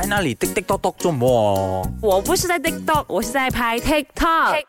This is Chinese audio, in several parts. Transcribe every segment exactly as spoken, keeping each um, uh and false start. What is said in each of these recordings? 在那里 TikTok 做什么？我不是在 TikTok， 我是在拍 TikTok。TikTok，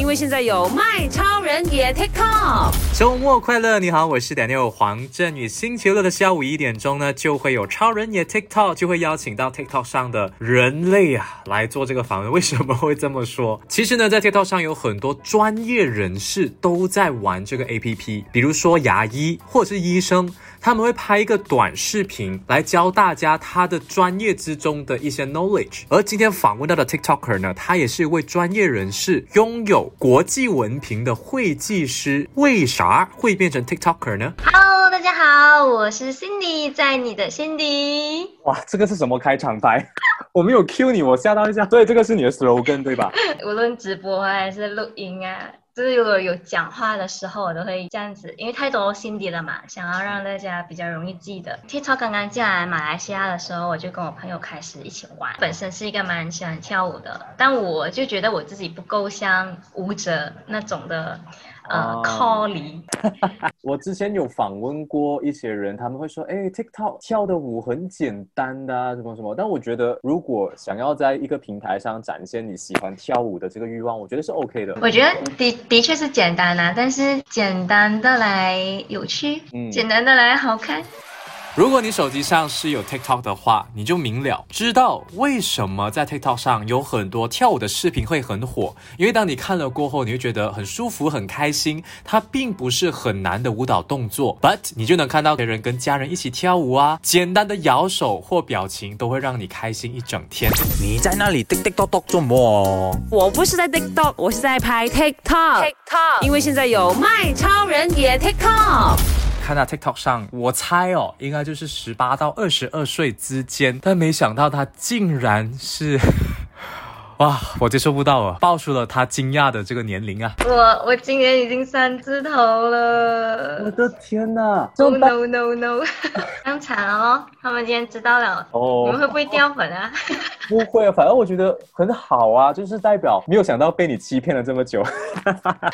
因为现在有卖超人也 TikTok。周末快乐，你好，我是 Daniel 黄振宇。星期六的下午一点钟呢，就会有超人也 TikTok， 就会邀请到 TikTok 上的人类啊来做这个访问。为什么会这么说？其实呢，在 TikTok 上有很多专业人士都在玩这个 A P P， 比如说牙医或者是医生，他们会拍一个短视频来教大家他的专业之中的一些 knowledge。 而今天访问到的 TikToker 呢，他也是一位专业人士，拥有国际文凭的会计师。为啥会变成 TikToker 呢？ Hello 大家好，我是 Cindy， 在你的 Cindy。 哇，这个是什么开场白？我没有 cue 你，我吓到一下。对，这个是你的 slogan 对吧？无论直播还是录音啊，就是如果有讲话的时候我都会这样子，因为太多 Cindy 了嘛，想要让大家比较容易记得。 TikTok 刚刚进来马来西亚的时候，我就跟我朋友开始一起玩。本身是一个蛮喜欢跳舞的，但我就觉得我自己不够像舞者那种的呃 calling。 我之前有访问过一些人，他们会说，诶 TikTok 跳的舞很简单的啊，什么什么。但我觉得如果想要在一个平台上展现你喜欢跳舞的这个欲望，我觉得是 OK 的。我觉得 的, 的确是简单啊，但是简单的来有趣，嗯，简单的来好看。如果你手机上是有 TikTok 的话，你就明了知道为什么在 TikTok 上有很多跳舞的视频会很火，因为当你看了过后，你会觉得很舒服很开心，它并不是很难的舞蹈动作， but 你就能看到别人跟家人一起跳舞啊，简单的摇手或表情都会让你开心一整天。你在那里 TikTok 做什么？我不是在 TikTok， 我是在拍 TikTok。 TikTok， 因为现在有卖超人也 TikTok。看到 TikTok 上，我猜哦，应该就是十八到二十二岁之间，但没想到他竟然是哇，我接受不到啊，爆出了他惊讶的这个年龄啊！我我今年已经三字头了，我的天哪 ！No no no no， 当惨了哦！他们今天知道了，哦，你们会不会掉粉啊？不会，反正我觉得很好啊，就是代表没有想到被你欺骗了这么久。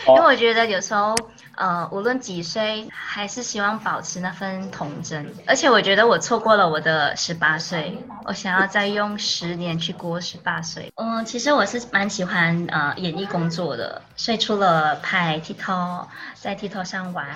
因为我觉得有时候，呃，无论几岁，还是希望保持那份童真。而且我觉得我错过了我的十八岁，我想要再用十年去过十八岁。嗯，其实我是蛮喜欢呃演艺工作的，所以除了拍 TikTok， 在 TikTok 上玩，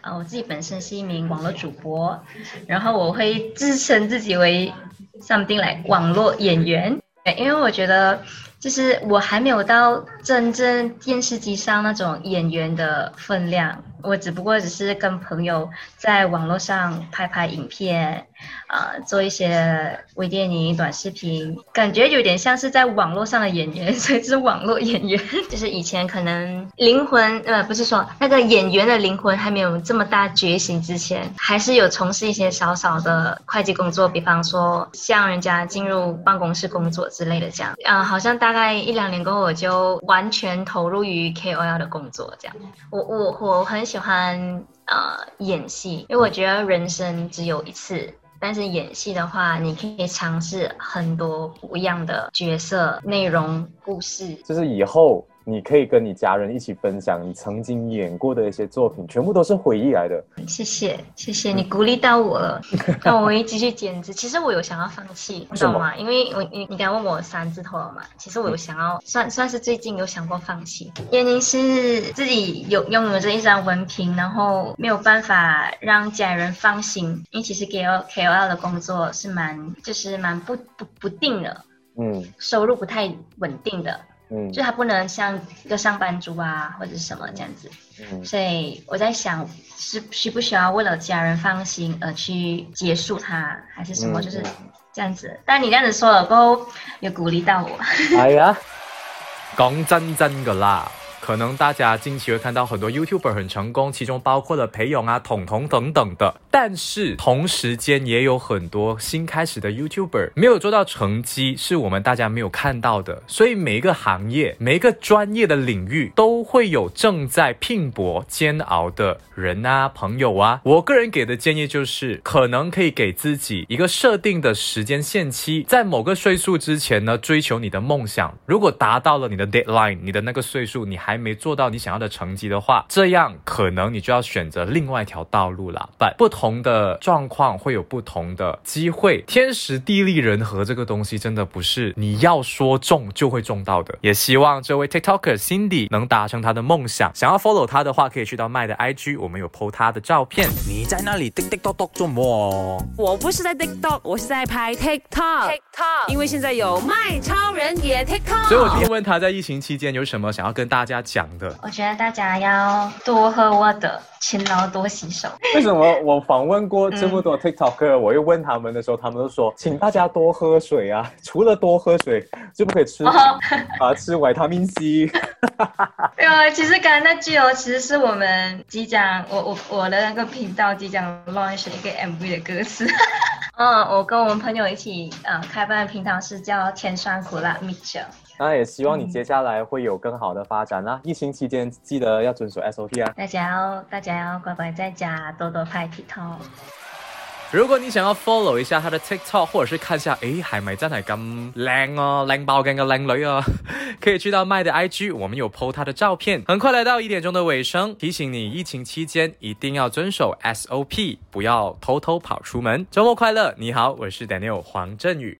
啊、呃，我自己本身是一名网络主播，然后我会自称自己为 something like 网络演员，因为我觉得就是我还没有到真正电视机上那种演员的分量，我只不过只是跟朋友在网络上拍拍影片，呃，做一些微电影、短视频，感觉有点像是在网络上的演员，所以是网络演员。就是以前可能灵魂，呃，不是说那个演员的灵魂还没有这么大觉醒之前，还是有从事一些少少的会计工作，比方说像人家进入办公室工作之类的这样，啊、呃，好像大概一两年过后，我就完全投入于 K O L 的工作这样。我我我很喜欢呃演戏，因为我觉得人生只有一次。但是演戏的话，你可以尝试很多不一样的角色、内容、故事。就是以后你可以跟你家人一起分享你曾经演过的一些作品，全部都是回忆来的。谢谢，谢谢你鼓励到我了，让我一直去减脂。其实我有想要放弃，你知道吗？因为我你你刚问我三字头了嘛，其实我有想要，嗯、算算是最近有想过放弃。原因是自己有拥有这一张文凭，然后没有办法让家人放心，因为其实 K O L 的工作是蛮就是蛮不不不定的，嗯，收入不太稳定的。嗯，就他不能像一个上班族啊或者什么这样子，嗯，所以我在想是需不需要为了家人放心而去结束它，还是什么，就是这样子。嗯，但你这样子说了过后，有鼓励到我。哎呀，讲真真的啦。可能大家近期会看到很多 YouTuber 很成功，其中包括了裴勇啊、统统等等的，但是同时间也有很多新开始的 YouTuber 没有做到成绩，是我们大家没有看到的。所以每一个行业、每一个专业的领域都会有正在拼搏煎熬的人啊、朋友啊。我个人给的建议就是可能可以给自己一个设定的时间限期，在某个岁数之前呢，追求你的梦想。如果达到了你的 deadline， 你的那个岁数你还没做到你想要的成绩的话，这样可能你就要选择另外一条道路啦。 But 不同同的状况会有不同的机会，天时地利人和这个东西真的不是你要说中就会中到的。也希望这位 TikToker Cindy 能达成她的梦想，想要 follow 她的话可以去到麦的 I G， 我们有 po 她的照片。你在那里 TikTok 做什么？我不是在 TikTok， 我是在拍 TikTok, TikTok 因为现在有麦超人也 TikTok， 所以我今天问她在疫情期间有什么想要跟大家讲的。我觉得大家要多喝 water， 勤劳多洗手。为什么我访问过这么多 TikToker、嗯、我又问他们的时候他们都说请大家多喝水啊，除了多喝水就不可以吃、oh. 啊，吃维他命 C 对啊，其实刚才那句哦，其实是我们即将我我我的那个频道即将 launch 一个 M V 的歌词嗯，我跟我们朋友一起呃开办的频道是叫甜酸苦辣蜜酒。那也希望你接下来会有更好的发展啦、啊嗯、疫情期间记得要遵守 S O P 啊，大家要大家要乖乖在家多多拍 TikTok。 如果你想要 follow 一下他的 TikTok 或者是看一下诶係咪真係咁靚啊靚爆鏡嘅靚女啊可以去到麦的 I G， 我们有 po 他的照片。很快来到一点钟的尾声，提醒你疫情期间一定要遵守 S O P， 不要偷偷跑出门。周末快乐，你好，我是 Daniel 黄振宇。